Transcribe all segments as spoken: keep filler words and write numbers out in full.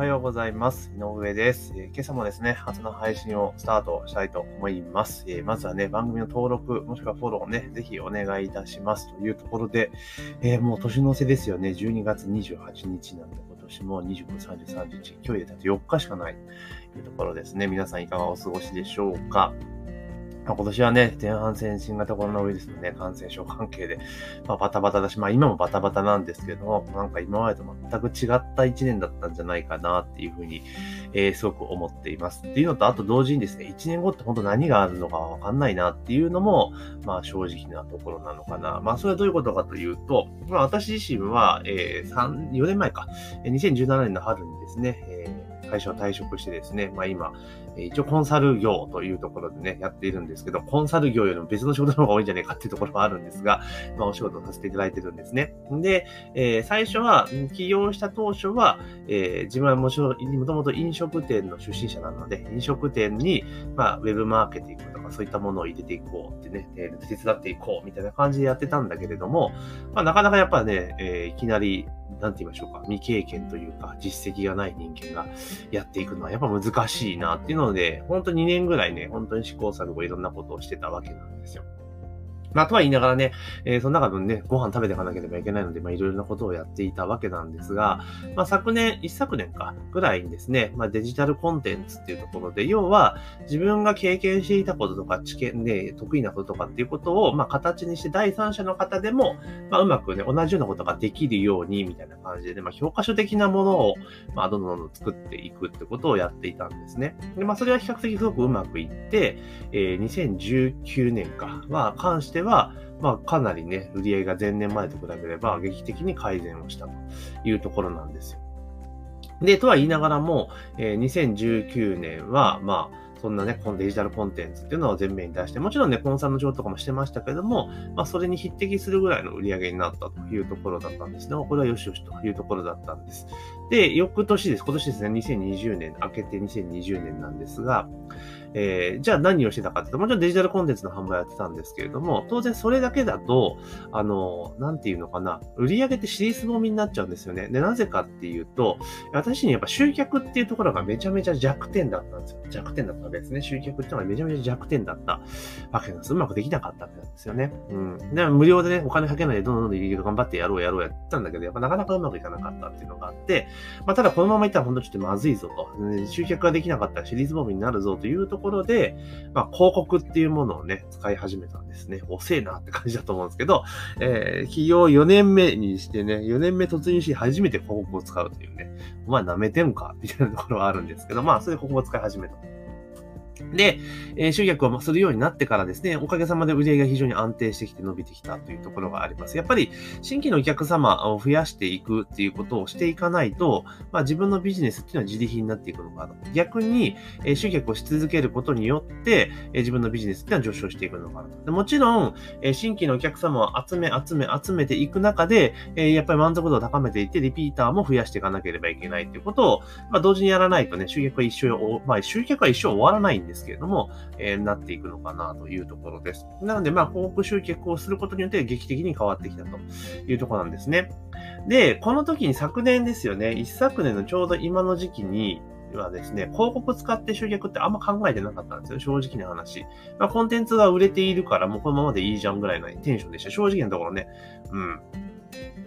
はようございます。井上です。えー、今朝もですね、初の配信をスタートしたいと思います。えー、まずはね、番組の登録、もしくはフォローをね、ぜひお願いいたしますというところで、えー、もう年の瀬ですよね、じゅうにがつにじゅうはちにちなんで、今年もにじゅうご、さんじゅう、さんじゅういち、今日でたってよっかしかないというところですね。皆さんいかがお過ごしでしょうか。まあ、今年はね、前半戦新型コロナウイルスのね、感染症関係で、まあ、バタバタだし、まあ今もバタバタなんですけども、なんか今までと全く違った一年だったんじゃないかなっていうふうに、えー、すごく思っています。っていうのと、あと同時にですね、一年後って本当何があるのかわかんないなっていうのも、まあ正直なところなのかな。まあそれはどういうことかというと、まあ私自身は、えー、さん、よねんまえか、にせんじゅうななねんの春にですね、えー会社を退職してですね、まあ今、一応コンサル業というところでね、やっているんですけど、コンサル業よりも別の仕事の方が多いんじゃないかっていうところもあるんですが、まあお仕事をさせていただいてるんですね。で、えー、最初は、起業した当初は、えー、自分はもちろん、もともと飲食店の出身者なので、飲食店に、まあ、ウェブマーケティングとかそういったものを入れていこうってね、えー、手伝っていこうみたいな感じでやってたんだけれども、まあなかなかやっぱね、えー、いきなり、なんて言いましょうか、未経験というか実績がない人間がやっていくのはやっぱ難しいなっていうので、本当にねんぐらいね、本当に試行錯誤いろんなことをしてたわけなんですよ。まあ、とは言いながらね、えー、その中でね、ご飯食べていかなければいけないので、まあ、いろいろなことをやっていたわけなんですが、まあ、昨年、一昨年か、ぐらいにですね、まあ、デジタルコンテンツっていうところで、要は、自分が経験していたこととか、知見で、得意なこととかっていうことを、まあ、形にして、第三者の方でも、まあ、うまくね、同じようなことができるように、みたいな感じで、ね、まあ、教科書的なものを、まあ、どんどんどん作っていくってことをやっていたんですね。で、まあ、それは比較的すごくうまくいって、えー、にせんじゅうきゅうねんか、まあ、関して、はまあかなりね、売り上げが前年までと比べれば劇的に改善をしたというところなんですよ。で、とは言いながらも、えー、にせんじゅうきゅうねんはまあそんなね、このデジタルコンテンツっていうのを前面に出して、もちろんね、コンサルの仕事とかもしてましたけども、まあそれに匹敵するぐらいの売り上げになったというところだったんですね。これはよしよしというところだったんです。で、翌年です。今年ですね、にせんにじゅうねん、明けてにせんにじゅうねんなんですが、えー、じゃあ何をしてたかっていうと、もちろんデジタルコンテンツの販売をやってたんですけれども、当然それだけだと、あの、なんていうのかな、売り上げって尻すぼみになっちゃうんですよね。で、なぜかっていうと、私にやっぱ集客っていうところがめちゃめちゃ弱点だったんですよ。弱点だったわけですね。集客ってのがめちゃめちゃ弱点だったわけなんです。うまくできなかったわけなんですよね。うん。で、無料でね、お金かけないでどんどんどんいろいろ頑張ってやろうやろうやったんだけど、やっぱなかなかうまくいかなかったっていうのがあって、まあ、ただこのままいったら本当ちょっとまずいぞと。集客ができなかったら尻すぼみになるぞというとところで、まあ、広告っていうものをね、使い始めたんですね。遅いなって感じだと思うんですけど、えー、企業よねんめにしてね、よねんめ突入し初めて広告を使うというね、まあ、舐めてんか、みたいなところはあるんですけど、まあ、それで広告を使い始めた。で、えー、集客をするようになってからですね、おかげさまで売り上げが非常に安定してきて伸びてきたというところがあります。やっぱり新規のお客様を増やしていくっていうことをしていかないと、まあ自分のビジネスっていうのは自利品になっていくのかな。逆に、えー、集客をし続けることによって、えー、自分のビジネスっていうのは上昇していくのかなと。もちろん、えー、新規のお客様を集め集め集めていく中で、えー、やっぱり満足度を高めていって、リピーターも増やしていかなければいけないっていうことを、まあ同時にやらないとね、集客は一生、まあ集客は一生終わらないんでですけれども、えー、なっていくのかなというところです。なので、まあ、広告集客をすることによって劇的に変わってきたというところなんですね。で、この時に昨年ですよね、一昨年のちょうど今の時期に、はですね、広告使って集客ってあんま考えてなかったんですよ、正直な話。まあ、コンテンツが売れているから、もうこのままでいいじゃんぐらいのテンションでした。正直なところね。うん。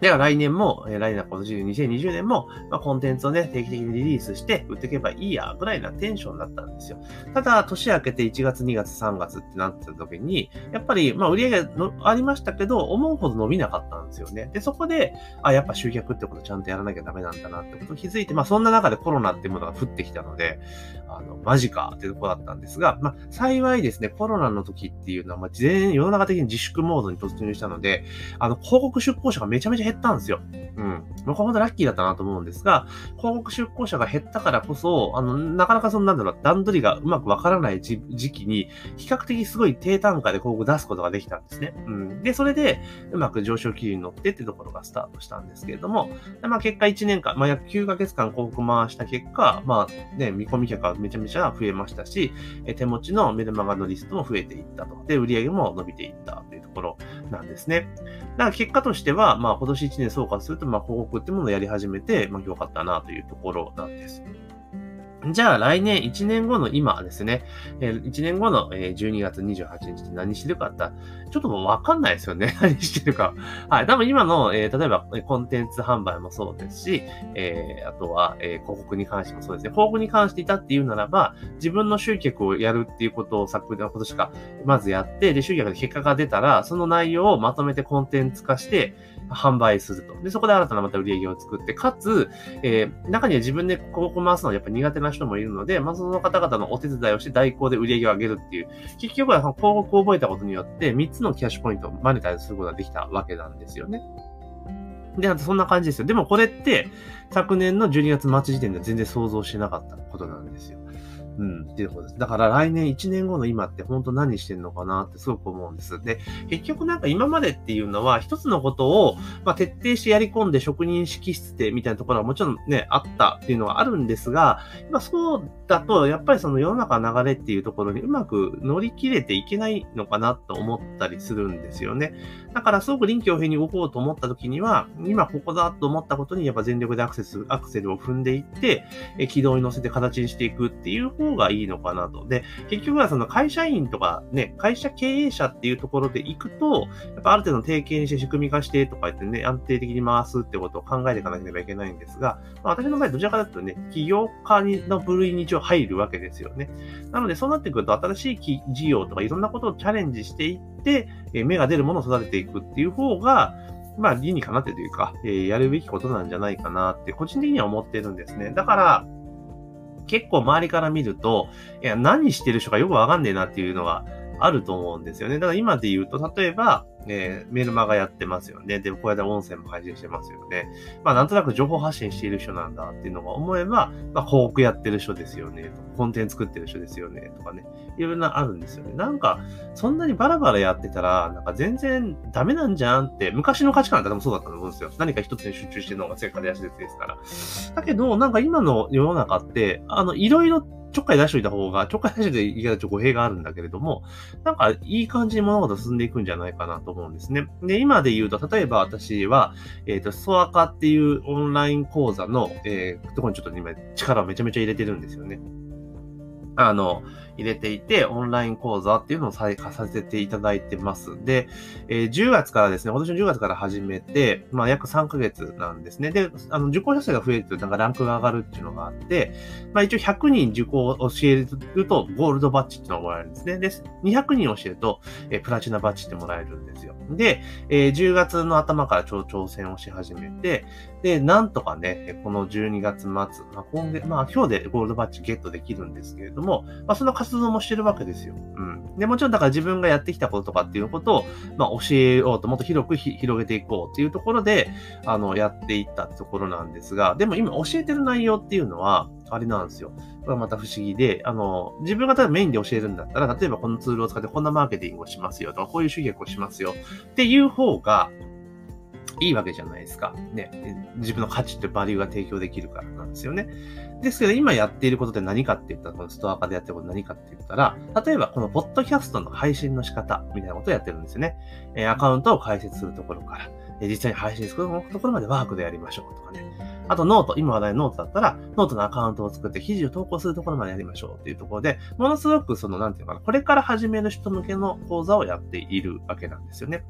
では来年も、えー、来年今年にせんにじゅうねんも、まあ、コンテンツをね、定期的にリリースして売っていけばいいや、ぐらいなテンションだったんですよ。ただ、年明けていちがつ、にがつ、さんがつってなってた時に、やっぱり、まあ、売り上げのありましたけど、思うほど伸びなかったんですよね。で、そこで、あ、やっぱ集客ってことちゃんとやらなきゃダメなんだなってことを気づいて、まあ、そんな中でコロナっていうものが降ってきたので、あの、マジかっていうところだったんですが、まあ、幸いですね、コロナの時っていうのは、まあ、全世の中的に自粛モードに突入したので、あの、広告出稿者がめちゃめちゃ減ったんですよ。うん。僕は本当ラッキーだったなと思うんですが、広告出稿者が減ったからこそ、あの、なかなかその、なんだろう、段取りがうまくわからない時期に、比較的すごい低単価で広告出すことができたんですね。うん。で、それで、うまく上昇気流に乗ってっていうところがスタートしたんですけれども、まあ結果いちねんかん、まあ約きゅうかげつかん広告回した結果、まあね、見込み客がめちゃめちゃ増えましたし、手持ちのメルマガのリストも増えていったと。で、売り上げも伸びていったというところなんですね。だから結果としては、まあ今年年いちねん総括すると、まあ、広告ってものをやり始めて、まあ、良かったなというところなんです。じゃあ来年いちねんごの今ですね、いちねんごのじゅうにがつにじゅうはちにちって何してるかって、ちょっともうわかんないですよね。何してるか。はい。多分今の、例えばコンテンツ販売もそうですし、あとは広告に関してもそうですね。広告に関していたっていうならば、自分の集客をやるっていうことを昨年のことしかまずやって、で、集客で結果が出たら、その内容をまとめてコンテンツ化して、販売すると。で、そこで新たなまた売り上げを作って、かつ、えー、中には自分で広告回すのはやっぱ苦手な人もいるので、まあ、その方々のお手伝いをして代行で売り上げを上げるっていう、結局はその広告を覚えたことによって、みっつのキャッシュポイントをマネタイズすることができたわけなんですよね。で、あとそんな感じですよ。でもこれって、昨年のじゅうにがつ末時点では全然想像してなかったことなんですよ。うん、っていうことです。だから来年いちねんごの今って本当何してんのかなってすごく思うんです。で、結局なんか今までっていうのは一つのことを、まあ、徹底してやり込んで職人式質でみたいなところはもちろんね、あったっていうのはあるんですが、今そうだとやっぱりその世の中の流れっていうところにうまく乗り切れていけないのかなと思ったりするんですよね。だからすごく臨機応変に動こうと思った時には、今ここだと思ったことにやっぱ全力でアクセス、アクセルを踏んでいって、軌道に乗せて形にしていくっていう方がいいのかなと。で、結局はその会社員とかね、会社経営者っていうところで行くと、やっぱある程度の提携にして仕組み化してとか言ってね、安定的に回すってことを考えていかなければいけないんですが、まあ、私の場合どちらかというとね、起業家の部類に一応入るわけですよね。なのでそうなってくると新しい事業とかいろんなことをチャレンジしていって、芽が出るものを育てていくっていう方が、まあ理にかなってというか、やるべきことなんじゃないかなって個人的には思ってるんですね。だから、結構周りから見ると、いや、何してる人かよくわかんねえなっていうのがあると思うんですよね。だから今で言うと、例えば、えー、メルマガやってますよね。で、こうやって音声も配信してますよね。まあ、なんとなく情報発信している人なんだっていうのが思えば、まあ、広告やってる人ですよね。コンテンツ作ってる人ですよね。とかね。いろいろなあるんですよね。なんか、そんなにバラバラやってたら、なんか全然ダメなんじゃんって、昔の価値観だってそうだったと思うんですよ。何か一つに集中してるのが正解でやすいですから。だけど、なんか今の世の中って、あの、いろいろちょっかい出しといた方が、ちょっかい出しといた言い方と語弊があるんだけれども、なんかいい感じに物事進んでいくんじゃないかなと思うんですね。で、今で言うと、例えば私は、えっと、ソアカっていうオンライン講座の、えー、ところにちょっと今力をめちゃめちゃ入れてるんですよね。あの、入れていて、オンライン講座っていうのを再開させていただいてます。で、えー、じゅうがつからですね、今年のじゅうがつから始めて、まあ約さんかげつなんですね。で、あの、受講者数が増えると、なんかランクが上がるっていうのがあって、まあ一応ひゃくにん受講を教えると、ゴールドバッジっていうのがもらえるんですね。で、にひゃくにん教えると、えー、プラチナバッジってもらえるんですよ。で、えー、じゅうがつの頭から挑戦をし始めて、で、なんとかね、このじゅうにがつ末、まあ今月、まあ今日でゴールドバッジゲットできるんですけれども、まあその活動もしてるわけですよ。うん。で、もちろんだから自分がやってきたこととかっていうことを、まあ教えようと、もっと広く広げていこうっていうところで、あの、やっていったところなんですが、でも今教えてる内容っていうのは、あれなんですよ。これはまた不思議で、あの、自分が例えばメインで教えるんだったら、例えばこのツールを使ってこんなマーケティングをしますよとか、こういう集客をしますよっていう方が、いいわけじゃないですか。ね。自分の価値ってバリューが提供できるからなんですよね。ですけど、今やっていることって何かって言ったら、このストア化でやってること何かって言ったら、例えばこのポッドキャストの配信の仕方みたいなことをやってるんですよね。えー、アカウントを開設するところから、えー、実際に配信するところまでワークでやりましょうとかね。あとノート、今話題のノートだったら、ノートのアカウントを作って記事を投稿するところまでやりましょうっていうところで、ものすごくその、なんていうのかな、これから始める人向けの講座をやっているわけなんですよね。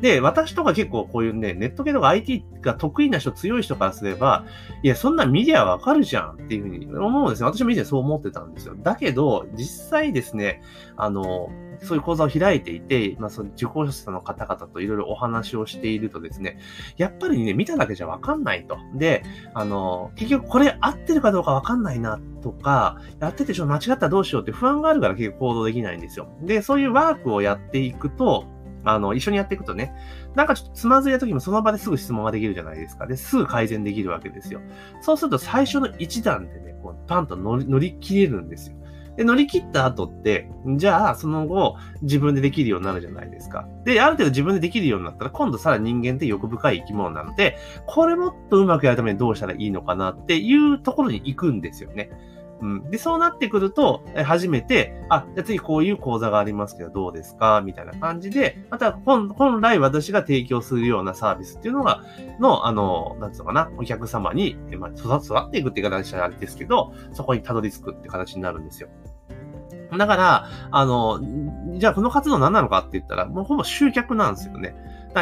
で、私とか結構こういうね、ネット系とか アイティー が得意な人、強い人からすれば、いや、そんな見りゃわかるじゃんっていうふうに思うんですね。私も以前そう思ってたんですよ。だけど、実際ですね、あの、そういう講座を開いていて、まあ、その受講者さんの方々といろいろお話をしているとですね、やっぱりね、見ただけじゃわかんないと。で、あの、結局これ合ってるかどうかわかんないなとか、やっててちょっと間違ったらどうしようって不安があるから結局行動できないんですよ。で、そういうワークをやっていくと、あの、一緒にやっていくとね、なんかちょっとつまずいた時もその場ですぐ質問ができるじゃないですか。で、すぐ改善できるわけですよ。そうすると最初の一段でね、こうパンと乗り、乗り切れるんですよ。で、乗り切った後って、じゃあ、その後、自分でできるようになるじゃないですか。で、ある程度自分でできるようになったら、今度さらに人間って欲深い生き物なので、これもっとうまくやるためにどうしたらいいのかなっていうところに行くんですよね。うん、でそうなってくると初めて、あ、じゃあ次こういう講座がありますけどどうですかみたいな感じで、また本本来私が提供するようなサービスっていうのがのあのなんつうのかな、お客様にまあ育っていくっていう形じゃあれですけど、そこにたどり着くって形になるんですよ。だからあのじゃあこの活動何なのかって言ったら、もうほぼ集客なんですよね。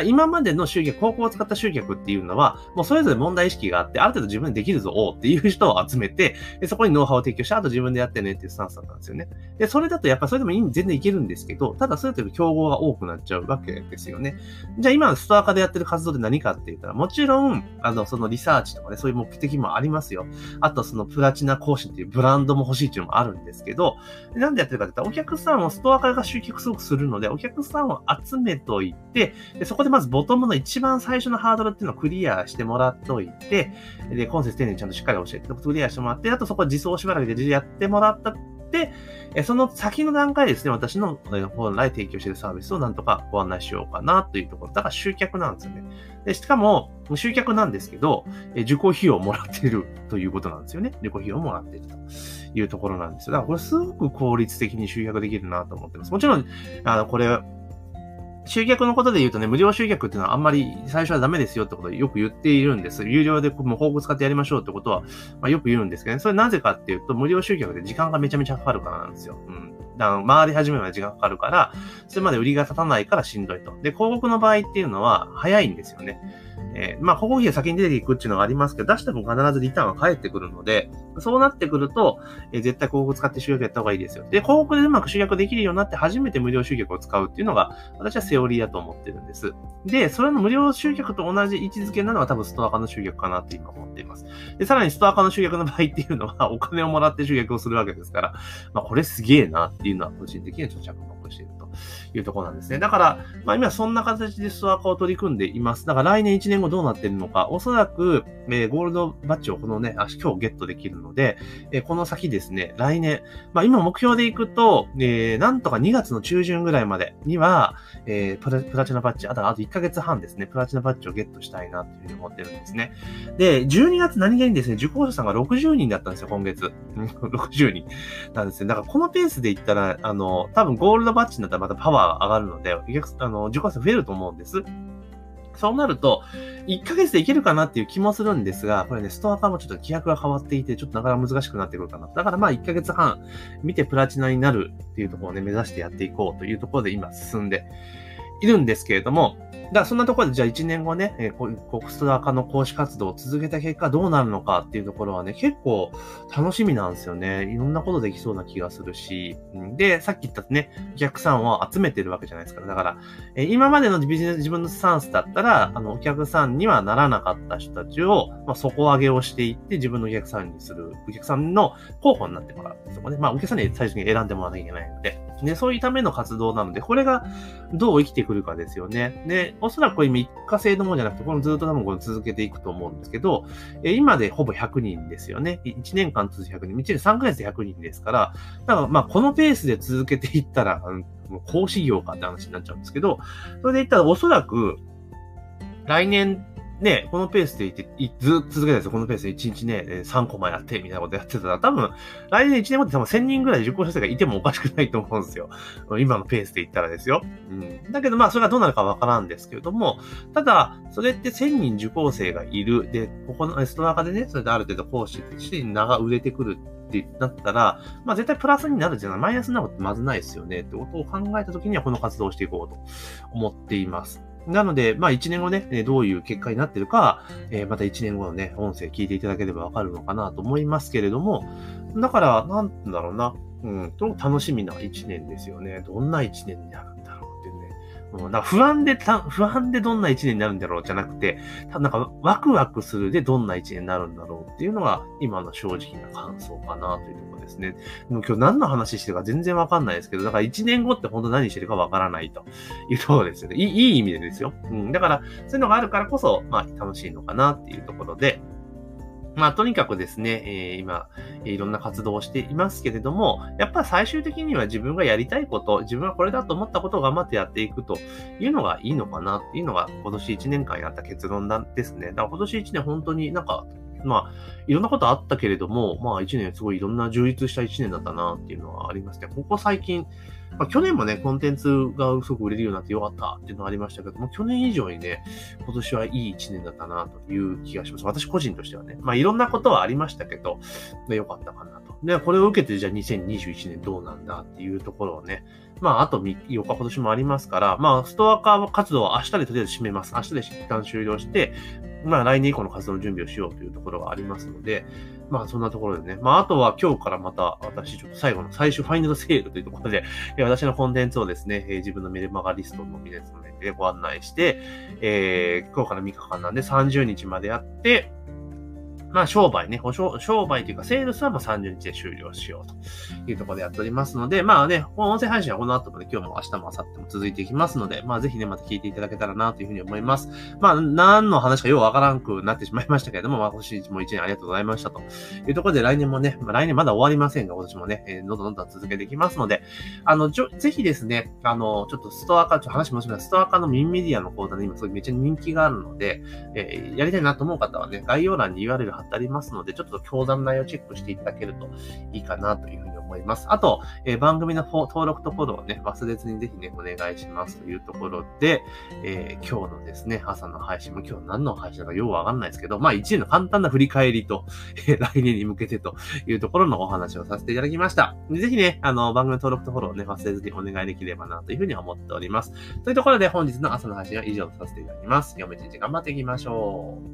今までの集客、高校を使った集客っていうのは、もうそれぞれ問題意識があって、ある程度自分でできるぞっていう人を集めて、そこにノウハウを提供して、あと自分でやってねっていうスタンスだったんですよね。で、それだとやっぱそれでもいい、全然いけるんですけど、ただそれだと競合が多くなっちゃうわけですよね。じゃあ今のストア化でやってる活動って何かって言ったら、もちろん、あの、そのリサーチとかね、そういう目的もありますよ。あとそのプラチナ更新っていうブランドも欲しいっていうのもあるんですけど、なんでやってるかって言ったら、お客さんをストア化が集客すごくするので、お客さんを集めといて、でそこでまずボトムの一番最初のハードルっていうのをクリアしてもらっといて、で、コンセプト丁寧にちゃんとしっかり教えて、クリアしてもらって、あとそこは自走をしばらくでやってもらった。で、その先の段階ですね、私の本来提供しているサービスをなんとかご案内しようかなというところ。だから集客なんですよね。で、しかも、集客なんですけど、受講費用をもらっているということなんですよね。受講費用をもらっているというところなんですよ。だからこれすごく効率的に集客できるなと思ってます。もちろん、あの、これ、集客のことで言うとね、無料集客っていうのはあんまり最初はダメですよってことをよく言っているんです。有料でもう広告使ってやりましょうってことは、まあ、よく言うんですけどね。それなぜかっていうと、無料集客で時間がめちゃめちゃかかるからなんですよ。うん。あの、回り始めまで時間かかるから、それまで売りが立たないからしんどいと。で、広告の場合っていうのは早いんですよね。えー、まあ、広告費が先に出ていくっていうのがありますけど、出しても必ずリターンは返ってくるので、そうなってくると、えー、絶対広告使って集客やった方がいいですよ。で、広告でうまく集客できるようになって初めて無料集客を使うっていうのが、私はセオリーだと思ってるんです。で、それの無料集客と同じ位置づけなのが多分ストア化の集客かなって今思っています。で、さらにストア化の集客の場合っていうのは、お金をもらって集客をするわけですから、まあ、これすげえなっていうのは個人的にはちょっと着目しているというところなんですね。だから、まあ今そんな形でストア化を取り組んでいます。だから来年いちねんごどうなっているのか、おそらく、えー、ゴールドバッジをこのね、あ、今日ゲットできるので、えー、この先ですね、来年、まあ今目標でいくと、えー、なんとかにがつの中旬ぐらいまでには、えー、プラ、プラチナバッジ、あとあといっかげつはんですね、プラチナバッジをゲットしたいなというふうに思ってるんですね。で、じゅうにがつ何気にですね、受講者さんがろくじゅうにんだったんですよ、今月。ろくじゅうにんなんですね。だからこのペースでいったら、あの、多分ゴールドバッジになったらまたパワーが上がるので、あの、受講者増えると思うんです。そうなると、いっかげつでいけるかなっていう気もするんですが、これね、ストア化もちょっと規約が変わっていて、ちょっとなかなか難しくなってくるかな。だからまあいっかげつはん見てプラチナになるっていうところをね、目指してやっていこうというところで今進んでいるんですけれども、だからそんなところでじゃあいちねんごね、えー、こうストア化の講師活動を続けた結果どうなるのかっていうところはね、結構楽しみなんですよね。いろんなことできそうな気がするし、で、さっき言ったね、お客さんを集めてるわけじゃないですか。だから、えー、今までのビジネス、自分のスタンスだったら、あの、お客さんにはならなかった人たちを、まあ、底上げをしていって自分のお客さんにする、お客さんの候補になってもらう。そこね、まあ、お客さんに最初に選んでもらわなきゃいけないので。ね、そういうための活動なので、これがどう生きてくるかですよね。で、おそらくこれ一過性のものじゃなくて、このずっと多分これ続けていくと思うんですけど、え今でほぼひゃくにんですよね。いちねんかん通じひゃくにん、いちねんさんかげつでひゃくにんですから、だからまあこのペースで続けていったら、もう講師業かって話になっちゃうんですけど、それでいったらおそらく来年、ね、このペースでいって、ずっと続けたんですよ。このペースでいちにちね、さんコマやって、みたいなことやってたら、多分、来年いちねんごで多分せんにんぐらい受講者数がいてもおかしくないと思うんですよ。今のペースでいったらですよ。うん。だけどまあ、それがどうなるかわからんですけれども、ただ、それってせんにん受講生がいる。で、ここのストア化でね、それである程度講師として名が売れてくる。ってなったら、まあ絶対プラスになるじゃない、マイナスになることまずないですよね。ってことを考えたときにはこの活動をしていこうと思っています。なので、まあいちねんごね、どういう結果になってるか、えー、またいちねんごのね、音声聞いていただければわかるのかなと思いますけれども、だから、なんだろうな、うん、と楽しみないちねんですよね。どんないちねんになるんだろうっていうね。うん、だ不安で、不安でどんないちねんになるんだろうじゃなくて、なんかワクワクするでどんないちねんになるんだろうっていうのが今の正直な感想かなというところですね。もう今日何の話してるか全然わかんないですけど、だからいちねんごって本当何してるかわからないというところですよね。いい、いい意味でですよ。うん。だからそういうのがあるからこそ、まあ楽しいのかなっていうところで、まあ、とにかくですね、えー、今、いろんな活動をしていますけれども、やっぱり最終的には自分がやりたいこと、自分はこれだと思ったことを頑張ってやっていくというのがいいのかなっていうのが、今年いちねんかんやった結論なんですね。だから今年いちねん本当になんか、まあ、いろんなことあったけれども、まあ一年すごいいろんな充実した一年だったなっていうのはありますね。ここ最近、まあ去年もね、コンテンツがすごく売れるようになってよかったっていうのはありましたけども、去年以上にね、今年はいい一年だったなという気がします。私個人としてはね。まあいろんなことはありましたけど、ね、よかったかなと。で、これを受けてじゃあにせんにじゅういちねんどうなんだっていうところをね、まああとよっか今年もありますから、まあストアカー活動は明日でとりあえず締めます。明日で一旦終了して、まあ来年以降の活動の準備をしようというところがありますので、まあそんなところでね。まああとは今日からまた私ちょっと最後の最終ファイナルセールというところで、私のコンテンツをですね、自分のメルマガリストの皆さんでご案内して、えー、今日からみっかかんなんでさんじゅうにちまでやって、まあ商売ね、商売というかセールスはまあさんじゅうにちで終了しようというところでやっておりますので、まあね、音声配信はこの後もね、今日も明日も明後日も続いていきますので、まあぜひね、また聞いていただけたらなというふうに思います。まあ何の話かようわからんくなってしまいましたけれども、まあ今年も一年ありがとうございましたというところで来年もね、まあ来年まだ終わりませんが、今年もね、えー、どんどんどん続けていきますので、あの、ぜひですね、あの、ちょっとストアカ、ちょっと話もしますが、ストアカのミンメディアの講座に今すごいめっちゃ人気があるので、えー、やりたいなと思う方はね、概要欄に ユーアールエル 貼ありますので、ちょっと教団内をチェックしていただけるといいかなというふうに思います。あと、えー、番組の登録とフォローをね、忘れずにぜひね、お願いしますというところで、えー、今日のですね、朝の配信も今日何の配信だかようわかんないですけど、まあ一年の簡単な振り返りと、えー、来年に向けてというところのお話をさせていただきました。ぜひね、あの、番組登録とフォローをね、忘れずにお願いできればなというふうに思っております。というところで本日の朝の配信は以上とさせていただきます。夜道時頑張っていきましょう。